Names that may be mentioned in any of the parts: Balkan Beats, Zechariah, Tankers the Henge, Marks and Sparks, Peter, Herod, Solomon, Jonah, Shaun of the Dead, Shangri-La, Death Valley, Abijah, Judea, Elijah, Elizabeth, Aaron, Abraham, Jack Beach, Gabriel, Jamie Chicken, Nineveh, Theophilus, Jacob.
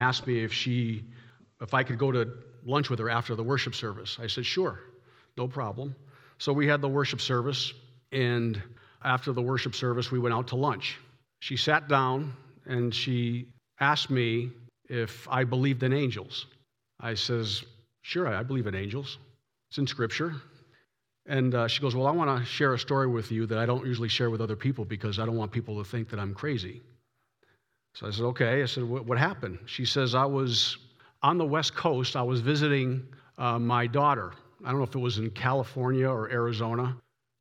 asked me if I could go to lunch with her after the worship service. I said, sure, no problem. So we had the worship service, and after the worship service, we went out to lunch. She sat down, and she asked me if I believed in angels. I says, sure, I believe in angels. It's in Scripture. And she goes, well, I want to share a story with you that I don't usually share with other people because I don't want people to think that I'm crazy. So I said, okay. I said, what happened? She says, I was on the West Coast. I was visiting my daughter. I don't know if it was in California or Arizona.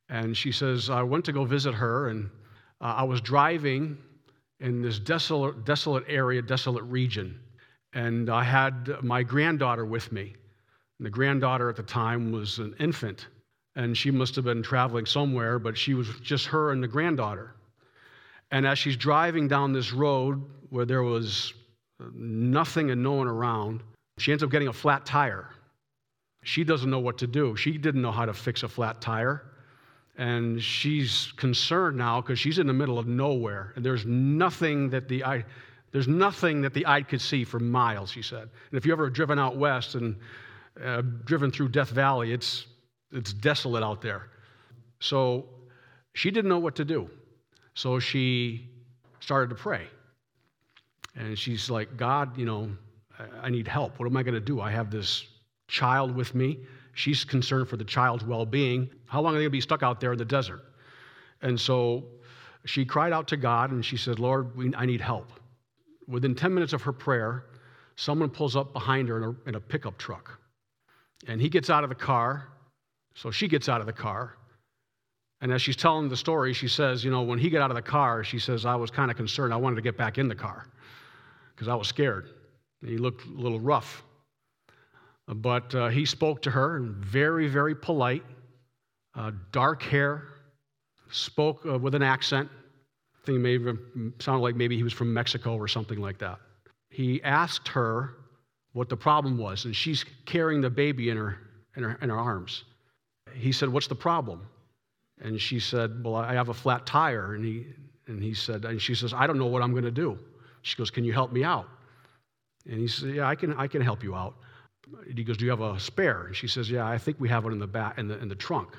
And she says, I went to go visit her, and I was driving in this desolate region. And I had my granddaughter with me. And the granddaughter at the time was an infant, and she must have been traveling somewhere, but she was just her and the granddaughter. And as she's driving down this road where there was nothing and no one around, she ends up getting a flat tire. She doesn't know what to do. She didn't know how to fix a flat tire. And she's concerned now because she's in the middle of nowhere, and there's nothing that the eye could see for miles, she said. And if you've ever driven out west and driven through Death Valley, it's desolate out there. So she didn't know what to do. So she started to pray. And she's like, God, I need help. What am I going to do? I have this child with me. She's concerned for the child's well-being. How long are they going to be stuck out there in the desert? And so she cried out to God, and she said, Lord, I need help. Within 10 minutes of her prayer, someone pulls up behind her in a pickup truck. And he gets out of the car, so she gets out of the car. And as she's telling the story, she says, when he got out of the car, she says, I was kind of concerned. I wanted to get back in the car because I was scared. He looked a little rough. But he spoke to her, and very, very polite, dark hair, spoke with an accent. I think it may even sound like maybe he was from Mexico or something like that. He asked her what the problem was, and she's carrying the baby in her arms. He said, what's the problem? And she said, well, I have a flat tire. And she says, I don't know what I'm going to do. She goes, can you help me out? And he said, yeah, I can help you out. And he goes, do you have a spare? And she says, yeah, I think we have one in the back, in the trunk.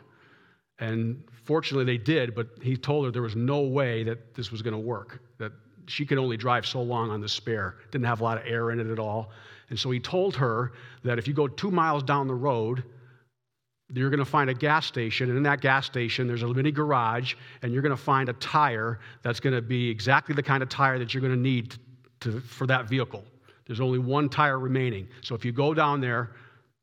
And fortunately they did, but he told her there was no way that this was going to work, that she could only drive so long on the spare. Didn't have a lot of air in it at all. And so he told her that if you go 2 miles down the road, you're going to find a gas station, and in that gas station, there's a mini garage, and you're going to find a tire that's going to be exactly the kind of tire that you're going to need for that vehicle. There's only one tire remaining. So if you go down there,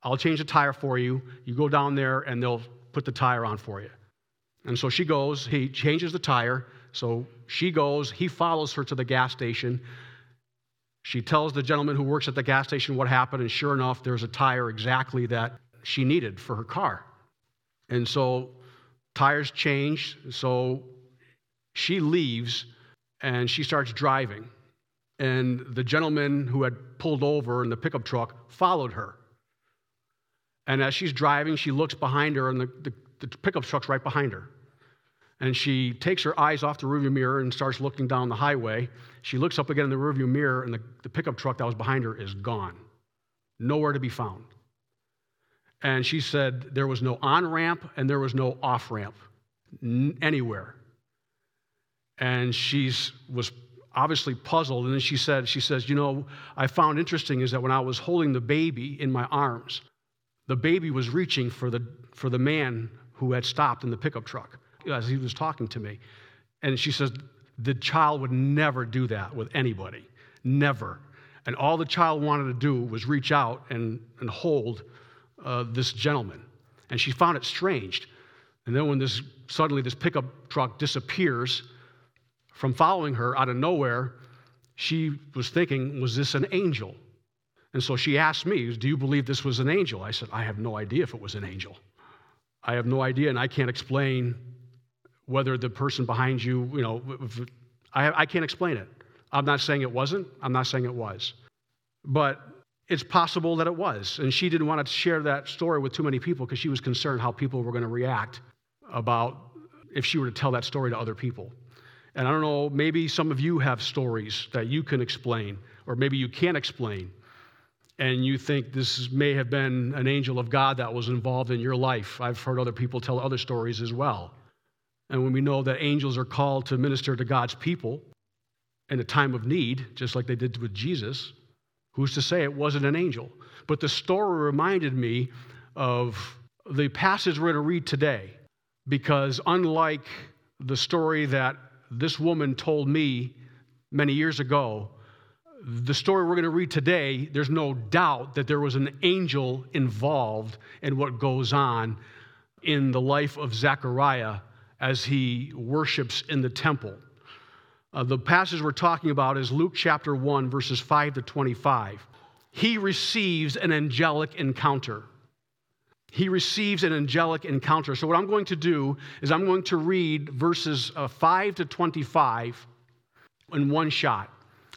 I'll change the tire for you. You go down there, and they'll put the tire on for you. And so she goes. He changes the tire. So she goes. He follows her to the gas station. She tells the gentleman who works at the gas station what happened, and sure enough, there's a tire exactly that she needed for her car. And so tires changed, so she leaves, and she starts driving. And the gentleman who had pulled over in the pickup truck followed her. And as she's driving, she looks behind her, and the pickup truck's right behind her. And she takes her eyes off the rearview mirror and starts looking down the highway. She looks up again in the rearview mirror, and the pickup truck that was behind her is gone. Nowhere to be found. And she said there was no on-ramp and there was no off-ramp anywhere. And she was obviously puzzled. And then she says, I found interesting is that when I was holding the baby in my arms, the baby was reaching for the man who had stopped in the pickup truck as he was talking to me. And she says, the child would never do that with anybody. Never. And all the child wanted to do was reach out and hold this gentleman, and she found it strange. And then when suddenly this pickup truck disappears from following her out of nowhere, she was thinking, was this an angel? And so she asked me, do you believe this was an angel? I said, I have no idea if it was an angel. I have no idea, and I can't explain whether the person behind you, I can't explain it. I'm not saying it wasn't. I'm not saying it was. But it's possible that it was. And she didn't want to share that story with too many people because she was concerned how people were going to react about if she were to tell that story to other people. And I don't know, maybe some of you have stories that you can explain or maybe you can't explain, and you think this may have been an angel of God that was involved in your life. I've heard other people tell other stories as well. And when we know that angels are called to minister to God's people in a time of need, just like they did with Jesus, who's to say it wasn't an angel? But the story reminded me of the passage we're going to read today, because unlike the story that this woman told me many years ago, the story we're going to read today, there's no doubt that there was an angel involved in what goes on in the life of Zechariah as he worships in the temple. The passage we're talking about is Luke chapter 1, verses 5 to 25. He receives an angelic encounter. He receives an angelic encounter. So what I'm going to do is I'm going to read verses 5 to 25 in one shot.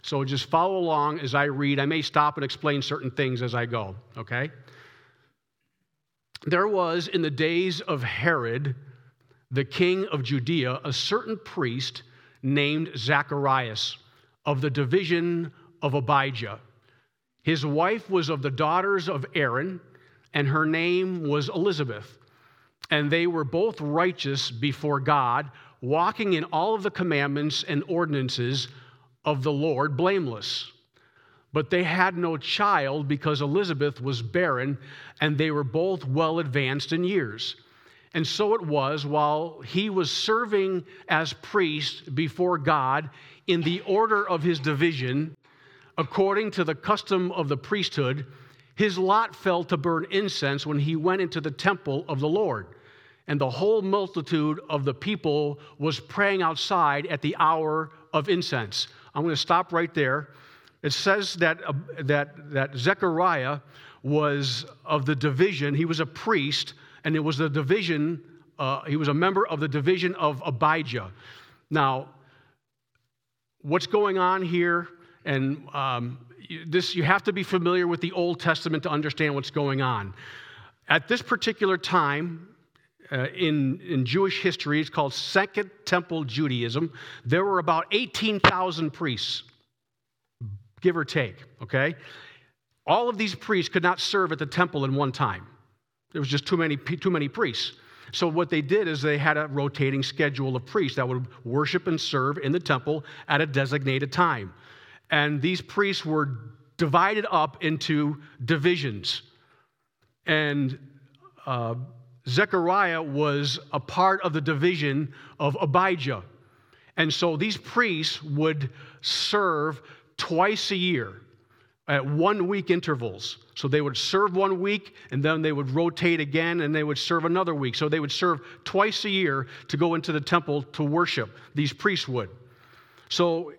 So just follow along as I read. I may stop and explain certain things as I go, okay? There was in the days of Herod, the king of Judea, a certain priest named Zacharias of the division of Abijah. His wife was of the daughters of Aaron, and her name was Elizabeth. And they were both righteous before God, walking in all of the commandments and ordinances of the Lord, blameless. But they had no child because Elizabeth was barren, and they were both well advanced in years. And so it was, while he was serving as priest before God in the order of his division, according to the custom of the priesthood, his lot fell to burn incense when he went into the temple of the Lord. And the whole multitude of the people was praying outside at the hour of incense. I'm going to stop right there. It says that Zechariah was of the division. He was a priest. And it was the division, he was a member of the division of Abijah. Now, what's going on here, and you have to be familiar with the Old Testament to understand what's going on. At this particular time in Jewish history, it's called Second Temple Judaism, there were about 18,000 priests, give or take, okay? All of these priests could not serve at the temple in one time. There was just too many priests. So what they did is they had a rotating schedule of priests that would worship and serve in the temple at a designated time. And these priests were divided up into divisions. And Zechariah was a part of the division of Abijah. And so these priests would serve twice a year at 1 week intervals. So they would serve 1 week, and then they would rotate again, and they would serve another week. So they would serve twice a year to go into the temple to worship. These priests would. So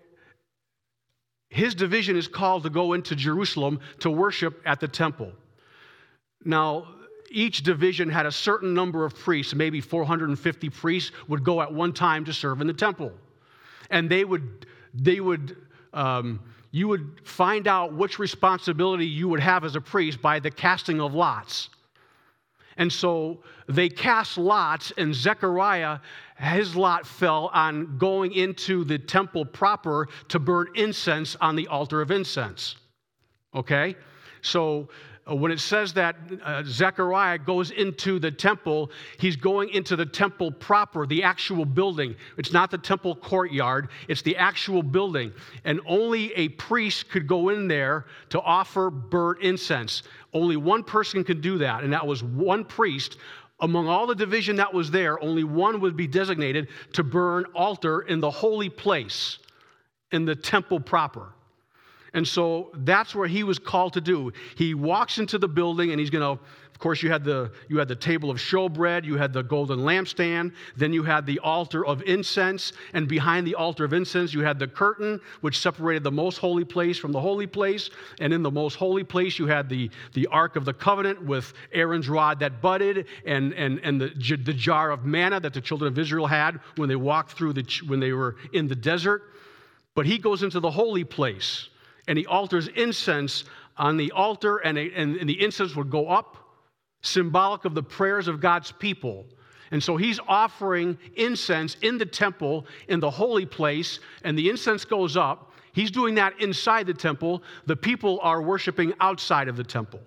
his division is called to go into Jerusalem to worship at the temple. Now, each division had a certain number of priests. Maybe 450 priests would go at one time to serve in the temple. And you would find out which responsibility you would have as a priest by the casting of lots. And so they cast lots, and Zechariah, his lot fell on going into the temple proper to burn incense on the altar of incense. Okay? So when it says that Zechariah goes into the temple, he's going into the temple proper, the actual building. It's not the temple courtyard, it's the actual building. And only a priest could go in there to offer burnt incense. Only one person could do that, and that was one priest. Among all the division that was there, only one would be designated to burn altar in the holy place, in the temple proper. And so that's what he was called to do. He walks into the building, and he's going to, of course, you had the table of showbread, you had the golden lampstand, then you had the altar of incense, and behind the altar of incense you had the curtain, which separated the most holy place from the holy place, and in the most holy place you had the Ark of the Covenant with Aaron's rod that budded, and the jar of manna that the children of Israel had when they walked through when they were in the desert. But he goes into the holy place. And he alters incense on the altar, and the incense would go up, symbolic of the prayers of God's people. And so he's offering incense in the temple, in the holy place, and the incense goes up. He's doing that inside the temple. The people are worshiping outside of the temple,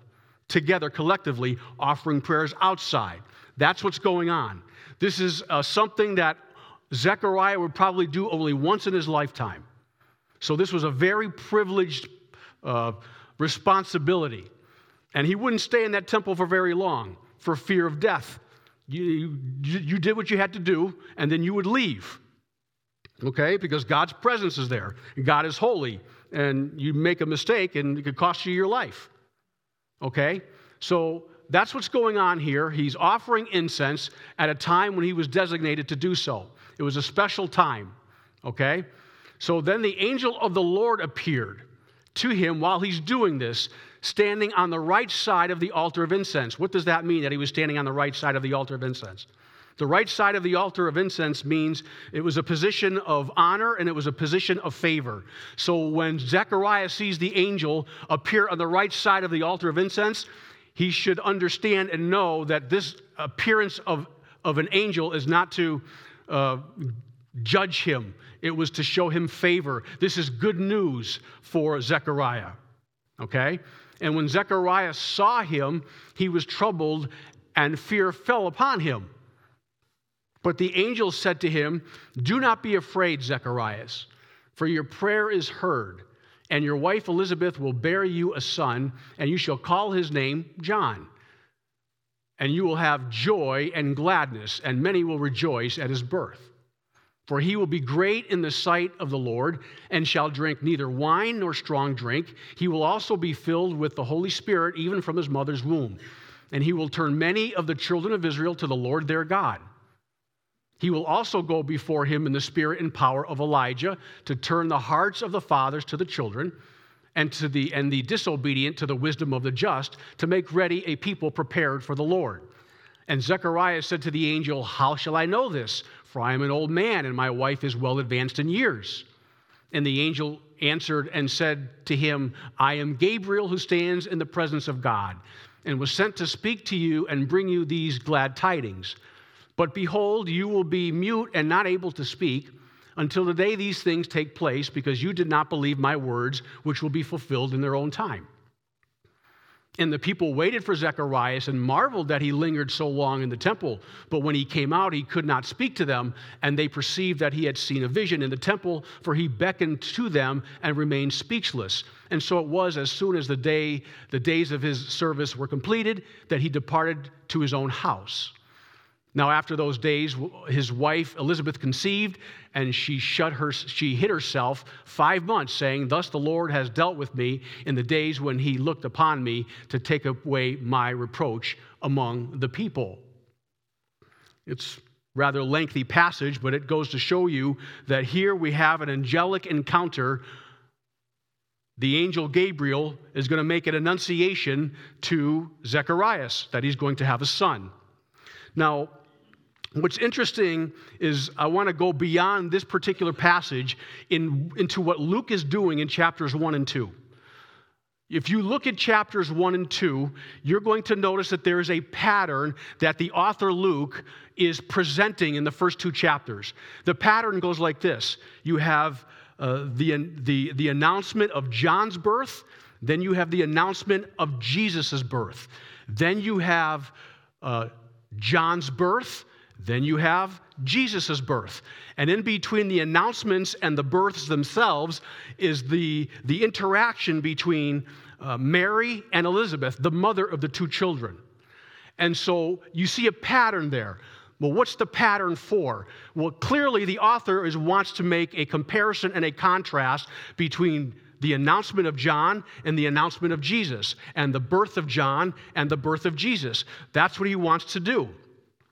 together collectively offering prayers outside. That's what's going on. This is something that Zechariah would probably do only once in his lifetime. So this was a very privileged responsibility. And he wouldn't stay in that temple for very long for fear of death. You did what you had to do, and then you would leave. Okay? Because God's presence is there. God is holy, and you make a mistake, and it could cost you your life. Okay? So that's what's going on here. He's offering incense at a time when he was designated to do so. It was a special time. Okay? So then the angel of the Lord appeared to him while he's doing this, standing on the right side of the altar of incense. What does that mean, that he was standing on the right side of the altar of incense? The right side of the altar of incense means it was a position of honor and it was a position of favor. So when Zechariah sees the angel appear on the right side of the altar of incense, he should understand and know that this appearance of an angel is not to judge him. It was to show him favor. This is good news for Zechariah. Okay? And when Zechariah saw him, he was troubled and fear fell upon him. But the angel said to him, "Do not be afraid, Zechariah, for your prayer is heard, and your wife Elizabeth will bear you a son, and you shall call his name John. And you will have joy and gladness, and many will rejoice at his birth. For he will be great in the sight of the Lord, and shall drink neither wine nor strong drink. He will also be filled with the Holy Spirit, even from his mother's womb. And he will turn many of the children of Israel to the Lord their God. He will also go before him in the spirit and power of Elijah, to turn the hearts of the fathers to the children, and the disobedient to the wisdom of the just, to make ready a people prepared for the Lord." And Zechariah said to the angel, "How shall I know this? For I am an old man, and my wife is well advanced in years." And the angel answered and said to him, "I am Gabriel, who stands in the presence of God, and was sent to speak to you and bring you these glad tidings. But behold, you will be mute and not able to speak until the day these things take place, because you did not believe my words, which will be fulfilled in their own time." And the people waited for Zechariah and marveled that he lingered so long in the temple. But when he came out, he could not speak to them, and they perceived that he had seen a vision in the temple, for he beckoned to them and remained speechless. And so it was, as soon as the days of his service were completed, that he departed to his own house. Now after those days, his wife Elizabeth conceived, and she hid herself 5 months, saying, "Thus the Lord has dealt with me in the days when he looked upon me to take away my reproach among the people." It's rather lengthy passage, but it goes to show you that here we have an angelic encounter. The angel Gabriel is going to make an annunciation to Zechariah that he's going to have a son. Now, what's interesting is I want to go beyond this particular passage into what Luke is doing in chapters 1 and 2. If you look at chapters 1 and 2, you're going to notice that there is a pattern that the author Luke is presenting in the first two chapters. The pattern goes like this. You have the announcement of John's birth. Then you have the announcement of Jesus' birth. Then you have John's birth, then you have Jesus' birth. And in between the announcements and the births themselves is the interaction between Mary and Elizabeth, the mother of the two children. And so you see a pattern there. Well, what's the pattern for? Well, clearly the author wants to make a comparison and a contrast between the announcement of John and the announcement of Jesus, and the birth of John and the birth of Jesus. That's what he wants to do.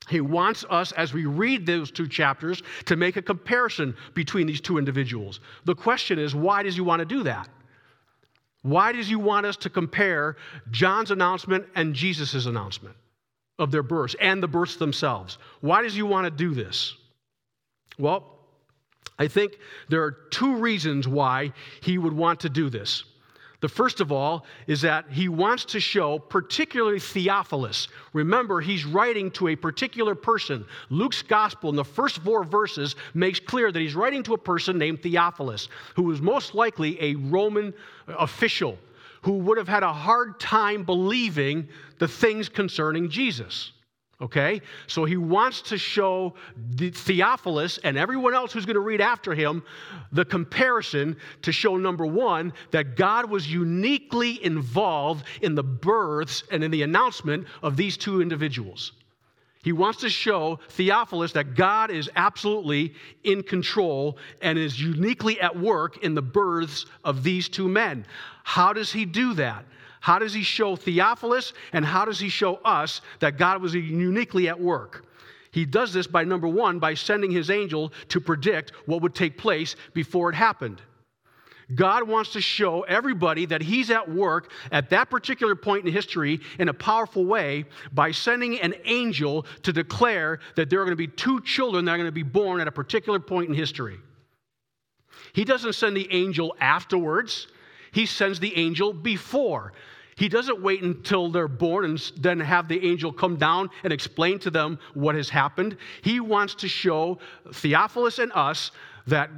He wants us, as we read those two chapters, to make a comparison between these two individuals. The question is, why does he want to do that? Why does he want us to compare John's announcement and Jesus' announcement of their births and the births themselves? Why does he want to do this? Well, I think there are two reasons why he would want to do this. The first of all is that he wants to show, particularly Theophilus. Remember, he's writing to a particular person. Luke's gospel in the first four verses makes clear that he's writing to a person named Theophilus, who was most likely a Roman official who would have had a hard time believing the things concerning Jesus. Okay? So he wants to show Theophilus and everyone else who's going to read after him the comparison to show, number one, that God was uniquely involved in the births and in the announcement of these two individuals. He wants to show Theophilus that God is absolutely in control and is uniquely at work in the births of these two men. How does he do that? How does he show Theophilus, and how does he show us that God was uniquely at work? He does this by, number one, by sending his angel to predict what would take place before it happened. God wants to show everybody that he's at work at that particular point in history in a powerful way by sending an angel to declare that there are going to be two children that are going to be born at a particular point in history. He doesn't send the angel afterwards. He sends the angel before. He doesn't wait until they're born and then have the angel come down and explain to them what has happened. He wants to show Theophilus and us that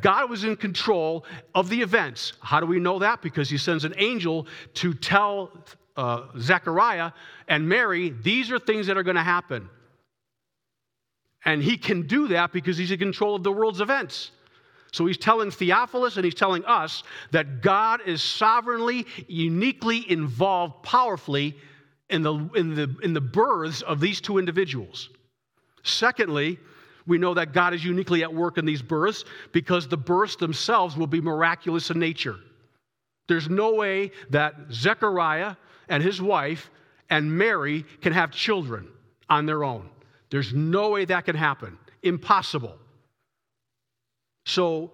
God was in control of the events. How do we know that? Because he sends an angel to tell Zechariah and Mary, these are things that are going to happen. And he can do that because he's in control of the world's events. So he's telling Theophilus and he's telling us that God is sovereignly, uniquely involved powerfully in the births of these two individuals. Secondly, we know that God is uniquely at work in these births because the births themselves will be miraculous in nature. There's no way that Zechariah and his wife and Mary can have children on their own. There's no way that can happen. Impossible. So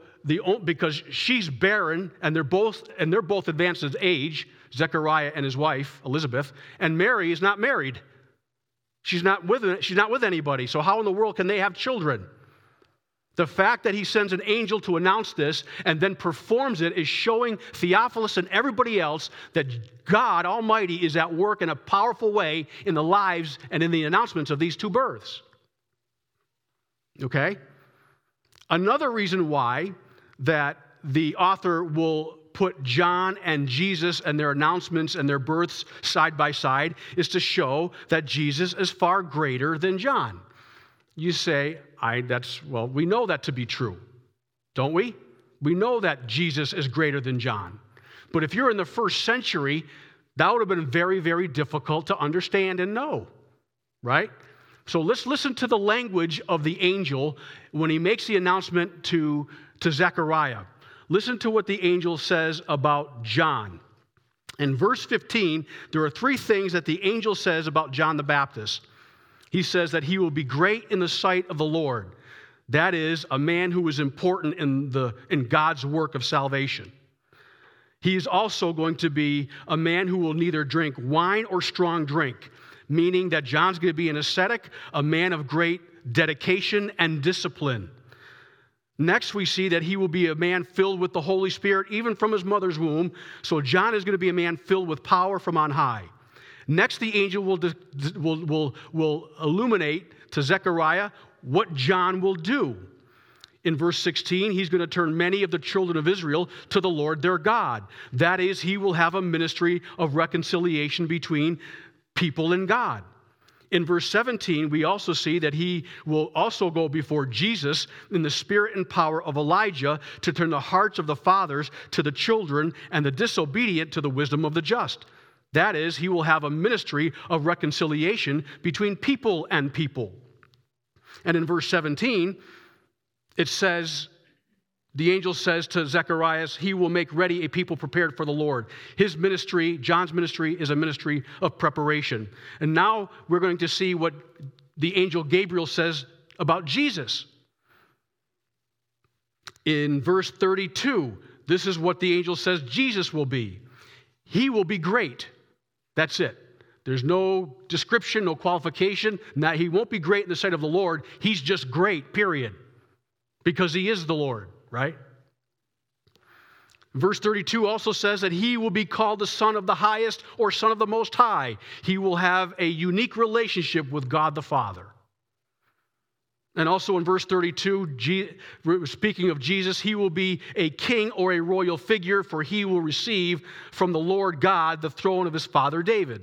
because she's barren and they're both advanced in age, Zechariah and his wife Elizabeth, and Mary is not married. She's not with anybody. So how in the world can they have children? The fact that he sends an angel to announce this and then performs it is showing Theophilus and everybody else that God Almighty is at work in a powerful way in the lives and in the announcements of these two births. Okay? Another reason why that the author will put John and Jesus and their announcements and their births side by side is to show that Jesus is far greater than John. You say, we know that to be true, don't we? We know that Jesus is greater than John. But if you're in the first century, that would have been very, very difficult to understand and know, right? So let's listen to the language of the angel when he makes the announcement to Zechariah. Listen to what the angel says about John. In verse 15, there are three things that the angel says about John the Baptist. He says that he will be great in the sight of the Lord. That is, a man who is important in God's work of salvation. He is also going to be a man who will neither drink wine or strong drink, meaning that John's going to be an ascetic, a man of great dedication and discipline. Next, we see that he will be a man filled with the Holy Spirit, even from his mother's womb. So John is going to be a man filled with power from on high. Next, the angel will illuminate to Zechariah what John will do. In verse 16, he's going to turn many of the children of Israel to the Lord their God. That is, he will have a ministry of reconciliation between people and God. In verse 17, we also see that he will also go before Jesus in the spirit and power of Elijah to turn the hearts of the fathers to the children and the disobedient to the wisdom of the just. That is, he will have a ministry of reconciliation between people and people. And in verse 17, it says, the angel says to Zechariah, he will make ready a people prepared for the Lord. His ministry, John's ministry, is a ministry of preparation. And now we're going to see what the angel Gabriel says about Jesus. In verse 32, this is what the angel says Jesus will be. He will be great. That's it. There's no description, no qualification. Now, he won't be great in the sight of the Lord. He's just great, period. Because he is the Lord. Right? Verse 32 also says that he will be called the Son of the Highest or Son of the Most High. He will have a unique relationship with God the Father. And also in verse 32, speaking of Jesus, he will be a king or a royal figure, for he will receive from the Lord God the throne of his father David.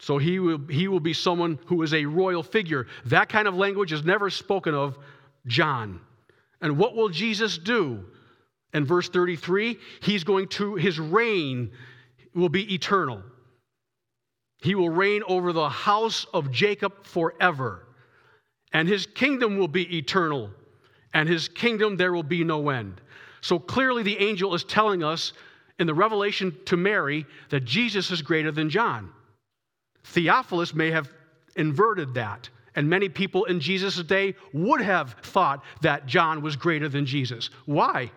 So he will be someone who is a royal figure. That kind of language is never spoken of John. And what will Jesus do? In verse 33, his reign will be eternal. He will reign over the house of Jacob forever. And his kingdom will be eternal. And his kingdom there will be no end. So clearly the angel is telling us in the revelation to Mary that Jesus is greater than John. Theophilus may have inverted that. And many people in Jesus' day would have thought that John was greater than Jesus. Why?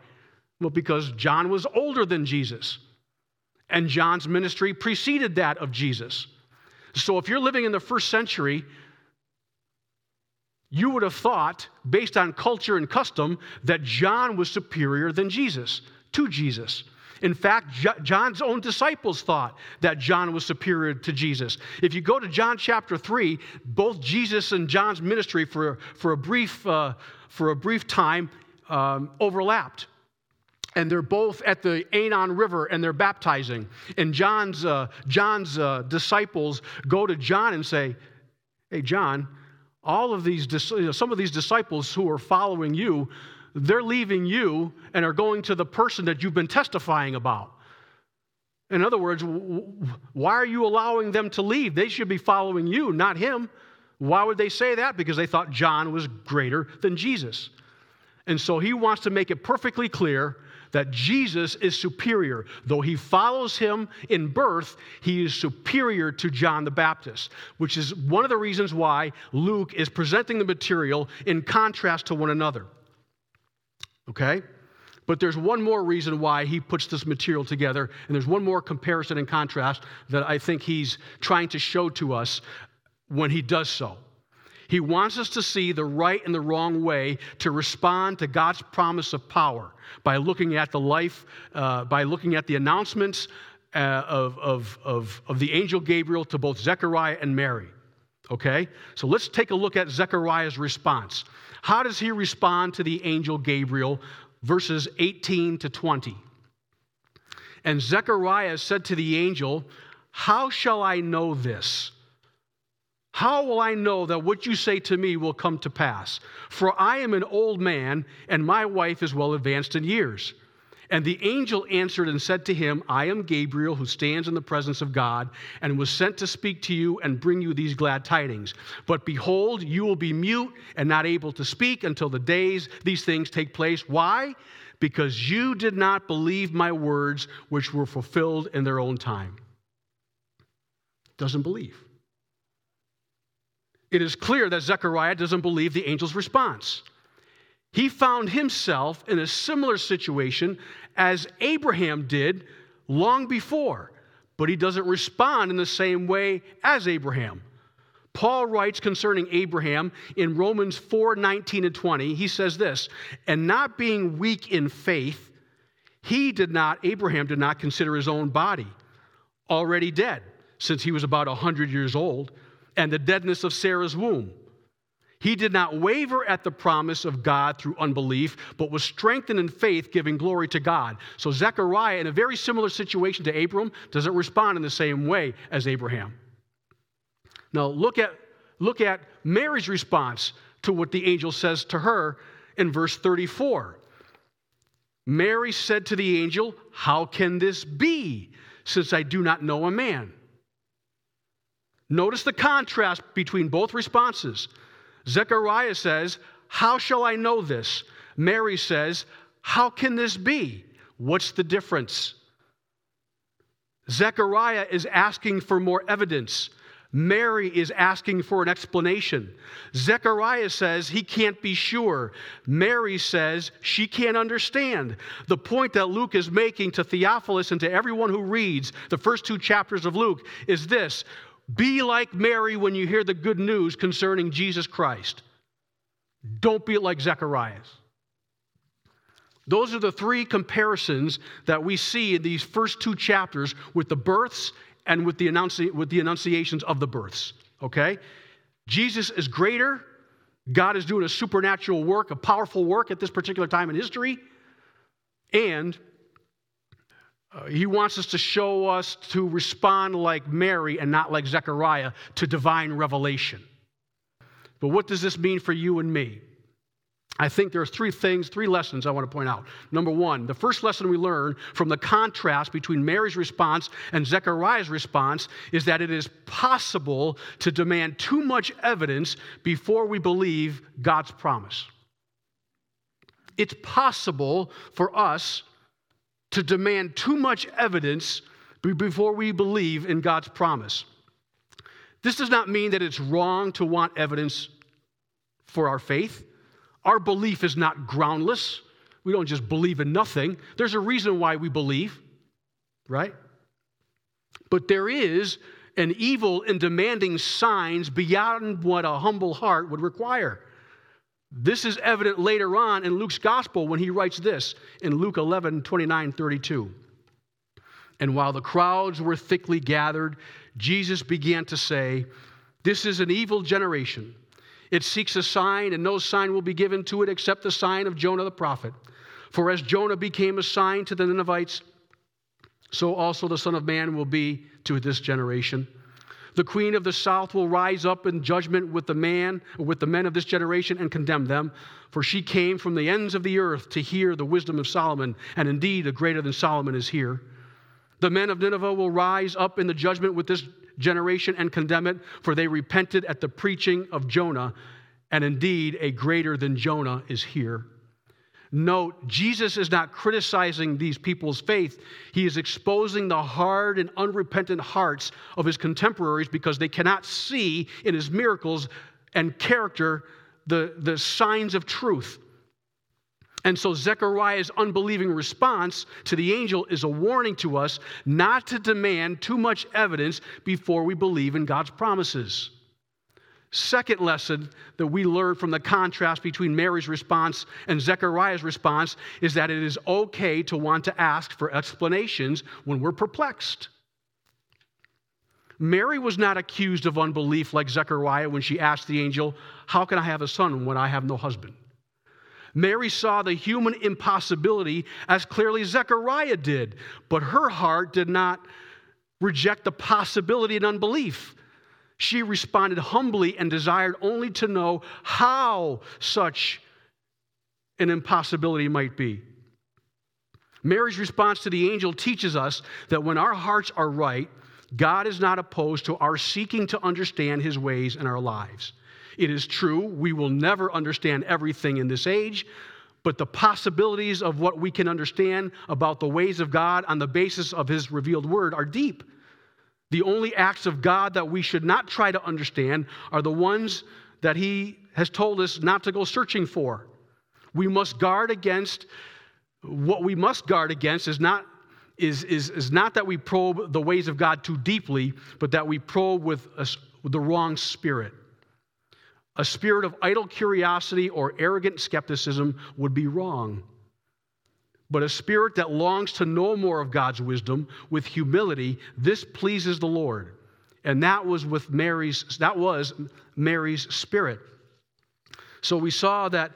Well, because John was older than Jesus, and John's ministry preceded that of Jesus. So if you're living in the first century, you would have thought, based on culture and custom, that John was superior than Jesus, to Jesus. In fact, John's own disciples thought that John was superior to Jesus. If you go to John chapter 3, both Jesus and John's ministry for a brief time overlapped. And they're both at the Anon River, and they're baptizing. And John's disciples go to John and say, "Hey, John, some of these disciples who are following you, they're leaving you and are going to the person that you've been testifying about. In other words, why are you allowing them to leave? They should be following you, not him." Why would they say that? Because they thought John was greater than Jesus. And so he wants to make it perfectly clear that Jesus is superior. Though he follows him in birth, he is superior to John the Baptist, which is one of the reasons why Luke is presenting the material in contrast to one another. Okay? But there's one more reason why he puts this material together, and there's one more comparison and contrast that I think he's trying to show to us when he does so. He wants us to see the right and the wrong way to respond to God's promise of power by looking at the life, by looking at the announcements of the angel Gabriel to both Zechariah and Mary. Okay? So let's take a look at Zechariah's response. How does he respond to the angel Gabriel? Verses 18 to 20. And Zechariah said to the angel, "How shall I know this? How will I know that what you say to me will come to pass? For I am an old man, and my wife is well advanced in years." And the angel answered and said to him, "I am Gabriel, who stands in the presence of God, and was sent to speak to you and bring you these glad tidings. But behold, you will be mute and not able to speak until the days these things take place." Why? "Because you did not believe my words, which were fulfilled in their own time." Doesn't believe. It is clear that Zechariah doesn't believe the angel's response. He found himself in a similar situation as Abraham did long before, but he doesn't respond in the same way as Abraham. Paul writes concerning Abraham in Romans 4:19 and 20. He says this, "And not being weak in faith, Abraham did not consider his own body already dead, since he was about 100 years old, and the deadness of Sarah's womb. He did not waver at the promise of God through unbelief, but was strengthened in faith, giving glory to God." So Zechariah, in a very similar situation to Abram, doesn't respond in the same way as Abraham. Now look at Mary's response to what the angel says to her in verse 34. Mary said to the angel, "How can this be, since I do not know a man?" Notice the contrast between both responses. Zechariah says, "How shall I know this?" Mary says, "How can this be?" What's the difference? Zechariah is asking for more evidence. Mary is asking for an explanation. Zechariah says he can't be sure. Mary says she can't understand. The point that Luke is making to Theophilus and to everyone who reads the first two chapters of Luke is this: be like Mary when you hear the good news concerning Jesus Christ. Don't be like Zechariah. Those are the three comparisons that we see in these first two chapters with the births and with the annunciations of the births, okay? Jesus is greater. God is doing a supernatural work, a powerful work at this particular time in history. And he wants us to show us to respond like Mary and not like Zechariah to divine revelation. But what does this mean for you and me? I think there are three lessons I want to point out. Number one, the first lesson we learn from the contrast between Mary's response and Zechariah's response is that it is possible to demand too much evidence before we believe God's promise. It's possible for us to demand too much evidence before we believe in God's promise. This does not mean that it's wrong to want evidence for our faith. Our belief is not groundless. We don't just believe in nothing. There's a reason why we believe, right? But there is an evil in demanding signs beyond what a humble heart would require. This is evident later on in Luke's gospel when he writes this in Luke 11:29-32. And while the crowds were thickly gathered, Jesus began to say, "This is an evil generation. It seeks a sign, and no sign will be given to it except the sign of Jonah the prophet. For as Jonah became a sign to the Ninevites, so also the Son of Man will be to this generation. The queen of the south will rise up in judgment with the men of this generation and condemn them. For she came from the ends of the earth to hear the wisdom of Solomon, and indeed a greater than Solomon is here. The men of Nineveh will rise up in the judgment with this generation and condemn it, for they repented at the preaching of Jonah, and indeed a greater than Jonah is here." Note, Jesus is not criticizing these people's faith. He is exposing the hard and unrepentant hearts of his contemporaries because they cannot see in his miracles and character the signs of truth. And so Zechariah's unbelieving response to the angel is a warning to us not to demand too much evidence before we believe in God's promises. Second lesson that we learn from the contrast between Mary's response and Zechariah's response is that it is okay to want to ask for explanations when we're perplexed. Mary was not accused of unbelief like Zechariah when she asked the angel, "How can I have a son when I have no husband?" Mary saw the human impossibility as clearly Zechariah did, but her heart did not reject the possibility in unbelief. She responded humbly and desired only to know how such an impossibility might be. Mary's response to the angel teaches us that when our hearts are right, God is not opposed to our seeking to understand his ways in our lives. It is true, we will never understand everything in this age, but the possibilities of what we can understand about the ways of God on the basis of his revealed word are deep. The only acts of God that we should not try to understand are the ones that he has told us not to go searching for. What we must guard against is not that we probe the ways of God too deeply, but that we probe with the wrong spirit. A spirit of idle curiosity or arrogant skepticism would be wrong. But a spirit that longs to know more of God's wisdom with humility, this pleases the Lord. And that was Mary's spirit. So we saw that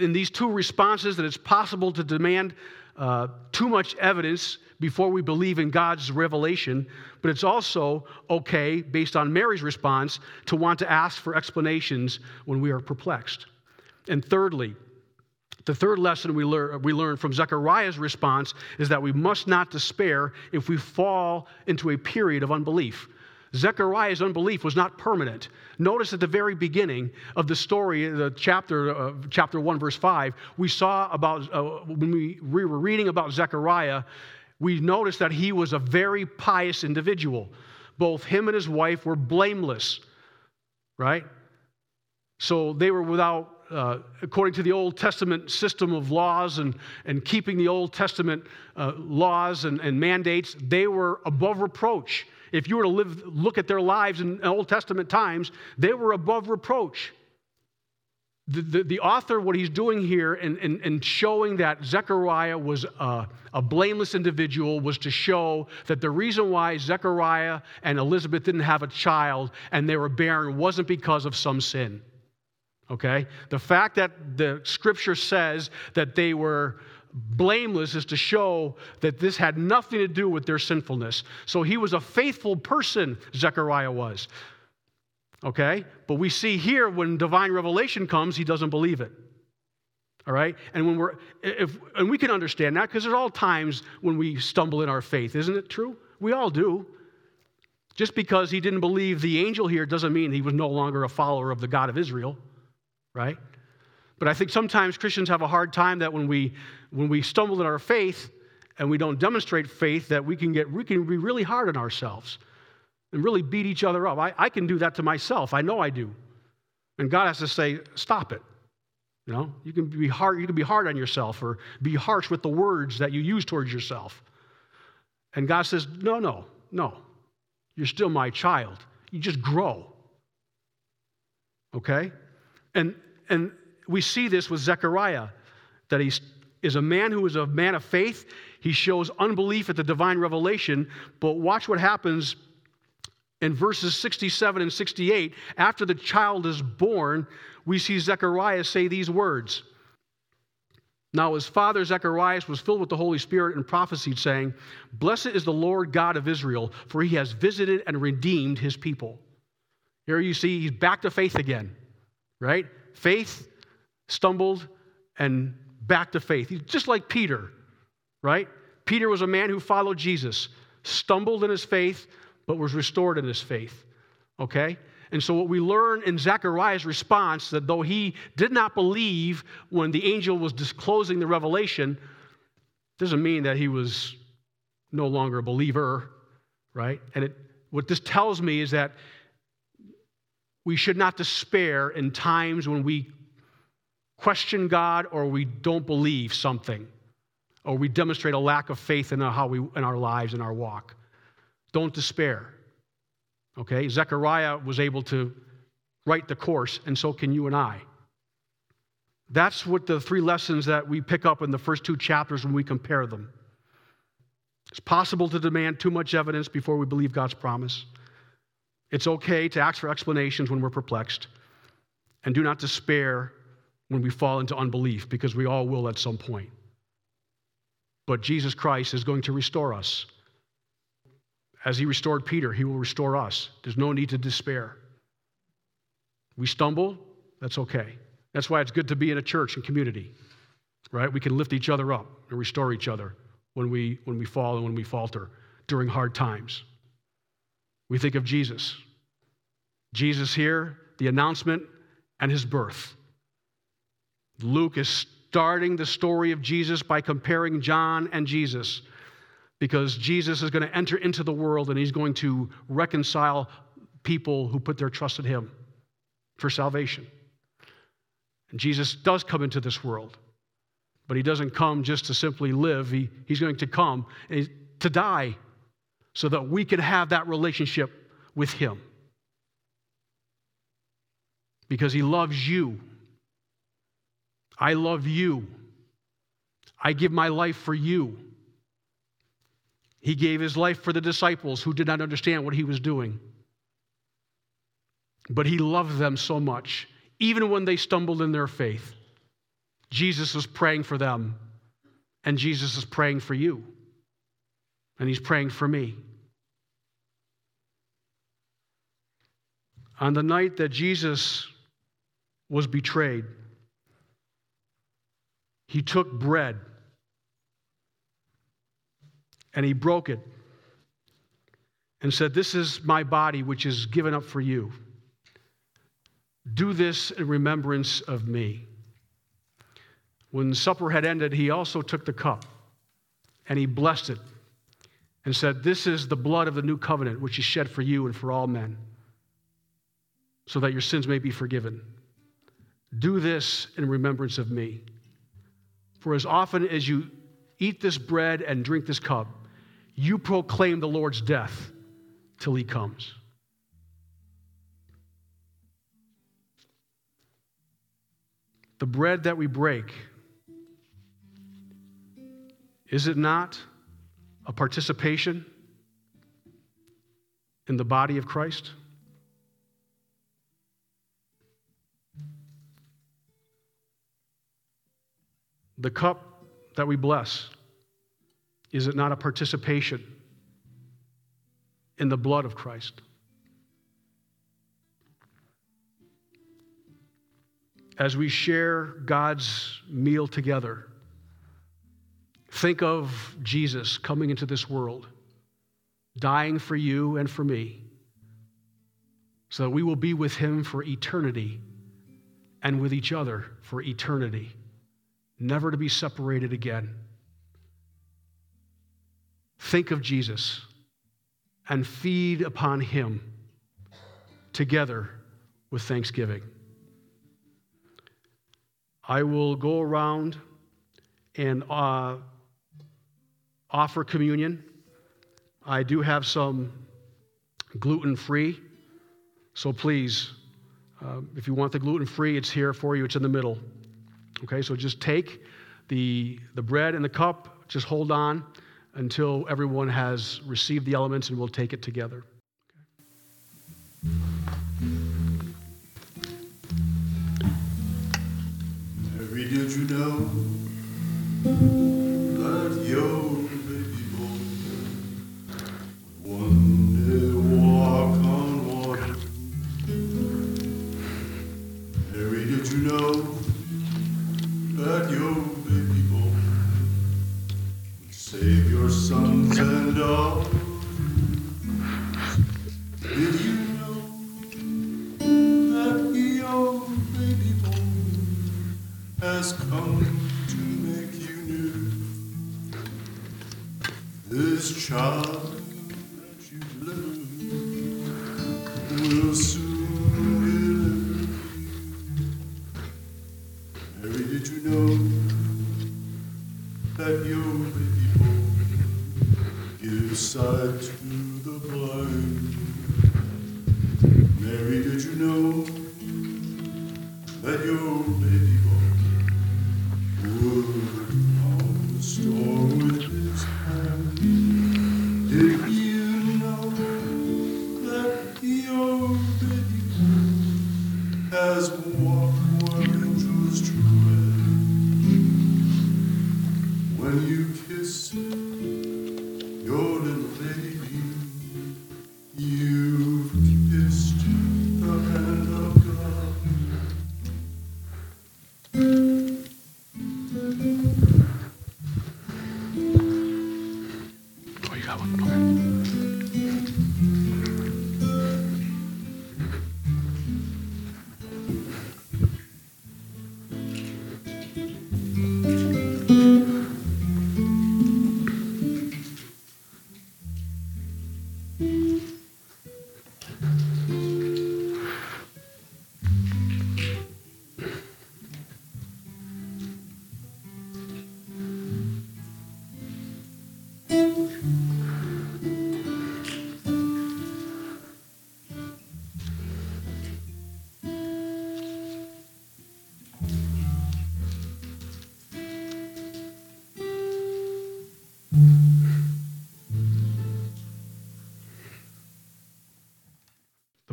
in these two responses that it's possible to demand too much evidence before we believe in God's revelation, but it's also okay, based on Mary's response, to want to ask for explanations when we are perplexed. And thirdly, the third lesson we learn from Zechariah's response is that we must not despair if we fall into a period of unbelief. Zechariah's unbelief was not permanent. Notice at the very beginning of the story, the chapter 1, verse 5, we saw about, when we were reading about Zechariah, we noticed that he was a very pious individual. Both him and his wife were blameless, right? So they were without, according to the Old Testament system of laws and keeping the Old Testament laws and mandates, they were above reproach. If you were to look at their lives in Old Testament times, they were above reproach. the author, what he's doing here and showing that Zechariah was a blameless individual was to show that the reason why Zechariah and Elizabeth didn't have a child and they were barren wasn't because of some sin. Okay? The fact that the scripture says that they were blameless is to show that this had nothing to do with their sinfulness. So he was a faithful person, Zechariah was. Okay? But we see here when divine revelation comes, he doesn't believe it. All right? And when we can understand that because there's all times when we stumble in our faith, isn't it true? We all do. Just because he didn't believe the angel here doesn't mean he was no longer a follower of the God of Israel, right? But I think sometimes Christians have a hard time that when we stumble in our faith and we don't demonstrate faith, that we can be really hard on ourselves and really beat each other up. I can do that to myself. I know I do. And God has to say, stop it. You know, you can be hard on yourself or be harsh with the words that you use towards yourself. And God says, no. You're still my child. You just grow. Okay? And we see this with Zechariah, that he is a man who is a man of faith. He shows unbelief at the divine revelation, but watch what happens in verses 67 and 68. After the child is born, we see Zechariah say these words. Now his father Zechariah was filled with the Holy Spirit and prophesied, saying, "Blessed is the Lord God of Israel, for he has visited and redeemed his people." Here you see he's back to faith again, right? Faith, stumbled, and back to faith. He's just like Peter, right? Peter was a man who followed Jesus, stumbled in his faith, but was restored in his faith, okay? And so what we learn in Zechariah's response, that though he did not believe when the angel was disclosing the revelation, doesn't mean that he was no longer a believer, right? And what this tells me is that we should not despair in times when we question God or we don't believe something or we demonstrate a lack of faith in our lives, in our walk. Don't despair. Okay? Zechariah was able to write the course, and so can you and I. That's what the three lessons that we pick up in the first two chapters when we compare them. It's possible to demand too much evidence before we believe God's promise. It's okay to ask for explanations when we're perplexed. And do not despair when we fall into unbelief, because we all will at some point. But Jesus Christ is going to restore us. As he restored Peter, he will restore us. There's no need to despair. We stumble, that's okay. That's why it's good to be in a church and community, right? We can lift each other up and restore each other when we fall and when we falter during hard times. We think of Jesus. Jesus here, the announcement, and his birth. Luke is starting the story of Jesus by comparing John and Jesus, because Jesus is going to enter into the world and he's going to reconcile people who put their trust in him for salvation. And Jesus does come into this world, but he doesn't come just to simply live. He's going to come to die so that we can have that relationship with him, because he loves you. I love you. I give my life for you. He gave his life for the disciples who did not understand what he was doing. But he loved them so much, even when they stumbled in their faith. Jesus was praying for them, and Jesus is praying for you, and he's praying for me. On the night that Jesus was betrayed, he took bread and he broke it and said, "This is my body, which is given up for you. Do this in remembrance of me." When supper had ended, he also took the cup and he blessed it and said, "This is the blood of the new covenant, which is shed for you and for all men, so that your sins may be forgiven. Do this in remembrance of me. For as often as you eat this bread and drink this cup, you proclaim the Lord's death till he comes." the bread that we break, is it not a participation in the body of Christ? The cup that we bless, is it not a participation in the blood of Christ? As we share God's meal together, think of Jesus coming into this world, dying for you and for me, so that we will be with him for eternity and with each other for eternity, never to be separated again. Think of Jesus and feed upon him together with thanksgiving. I will go around and offer communion. I do have some gluten-free, so please, if you want the gluten-free, it's here for you. It's in the middle. Okay, so just take the bread and the cup. Just hold on until everyone has received the elements, and we'll take it together. Mary, did you know that your baby boy would one day walk on water? Mary, did you know that your baby boy would save your sons and daughters? Did you know that your baby boy has come to make you new? This child that you love will soon. Sight to the blind. Mary, did you know that your baby boy would calm the storm with his hand? Did you know that your baby boy has walked where angels tread? When you kiss your little baby, you've kissed the hand of God. Oh, you got one.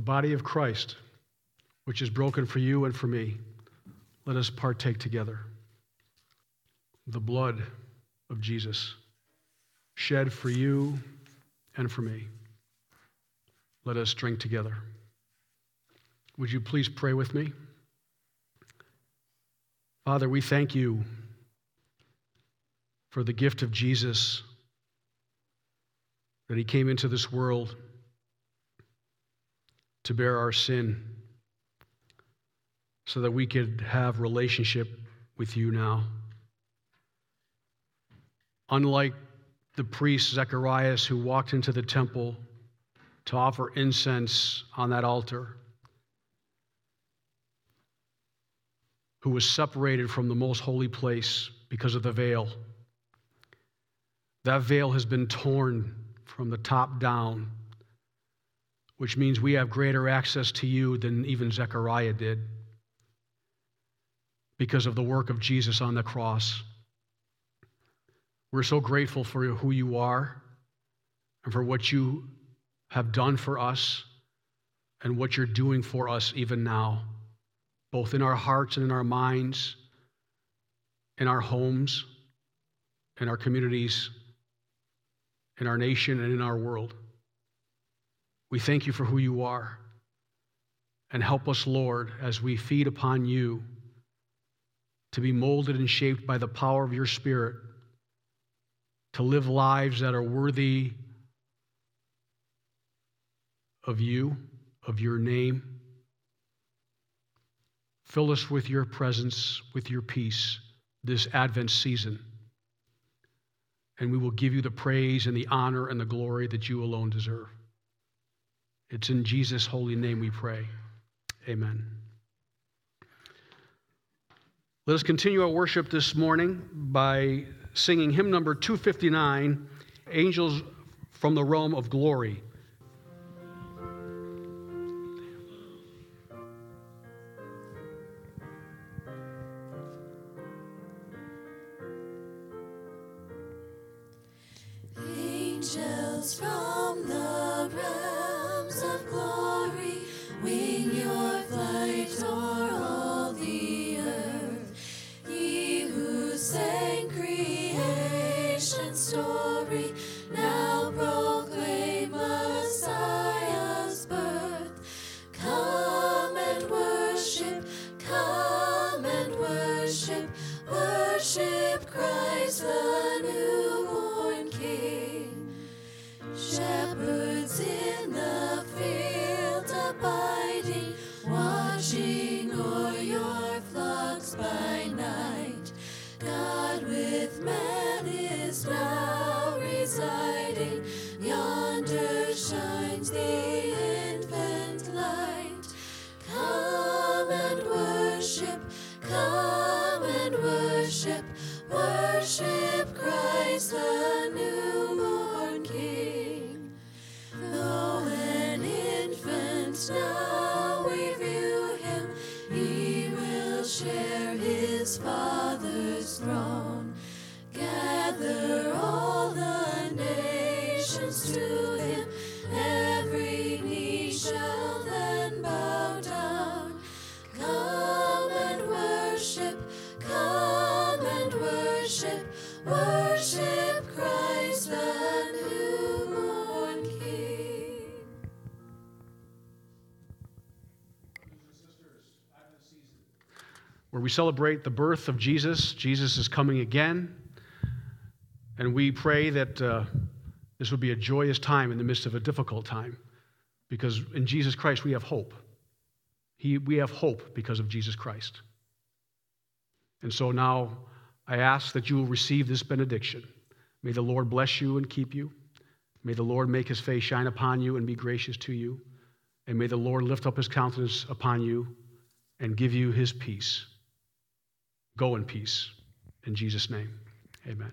Body of Christ, which is broken for you and for me, let us partake together. The blood of Jesus, shed for you and for me, let us drink together. Would you please pray with me? Father, we thank you for the gift of Jesus, that he came into this world to bear our sin so that we could have relationship with you now. Unlike the priest Zechariah who walked into the temple to offer incense on that altar, who was separated from the most holy place because of the veil, that veil has been torn from the top down, which means we have greater access to you than even Zechariah did. because of the work of Jesus on the cross. We're so grateful for who you are and for what you have done for us and what you're doing for us even now, both in our hearts and in our minds, in our homes, in our communities, in our nation, and in our world. We thank you for who you are. And help us, Lord, as we feed upon you, to be molded and shaped by the power of your Spirit, to live lives that are worthy of you, of your name. Fill us with your presence, with your peace this Advent season. And we will give you the praise and the honor and the glory that you alone deserve. It's in Jesus' holy name we pray. Amen. Let us continue our worship this morning by singing hymn number 259, Angels from the Realm of Glory. Angels from the realms of glory, wing your flight o'er all the earth. He who sang creation's story, now proclaim Messiah's birth. Come and worship, worship Christ the newborn King. Shepherds in the field abiding, watching o'er your flocks by night. God with man is now residing, yonder shines the infant light. Come and worship, worship Christ the newborn King. Though an infant now we view him, he will share his Father's throne. Gather all the nations to him, every knee shall then bow down. Come and worship, worship Christ the newborn King. Where we celebrate the birth of Jesus. Jesus is coming again, and we pray that this would be a joyous time in the midst of a difficult time, because in Jesus Christ we have hope. We have hope because of Jesus Christ. And so now I ask that you will receive this benediction. May the Lord bless you and keep you. May the Lord make his face shine upon you and be gracious to you. And may the Lord lift up his countenance upon you and give you his peace. Go in peace. In Jesus' name, amen.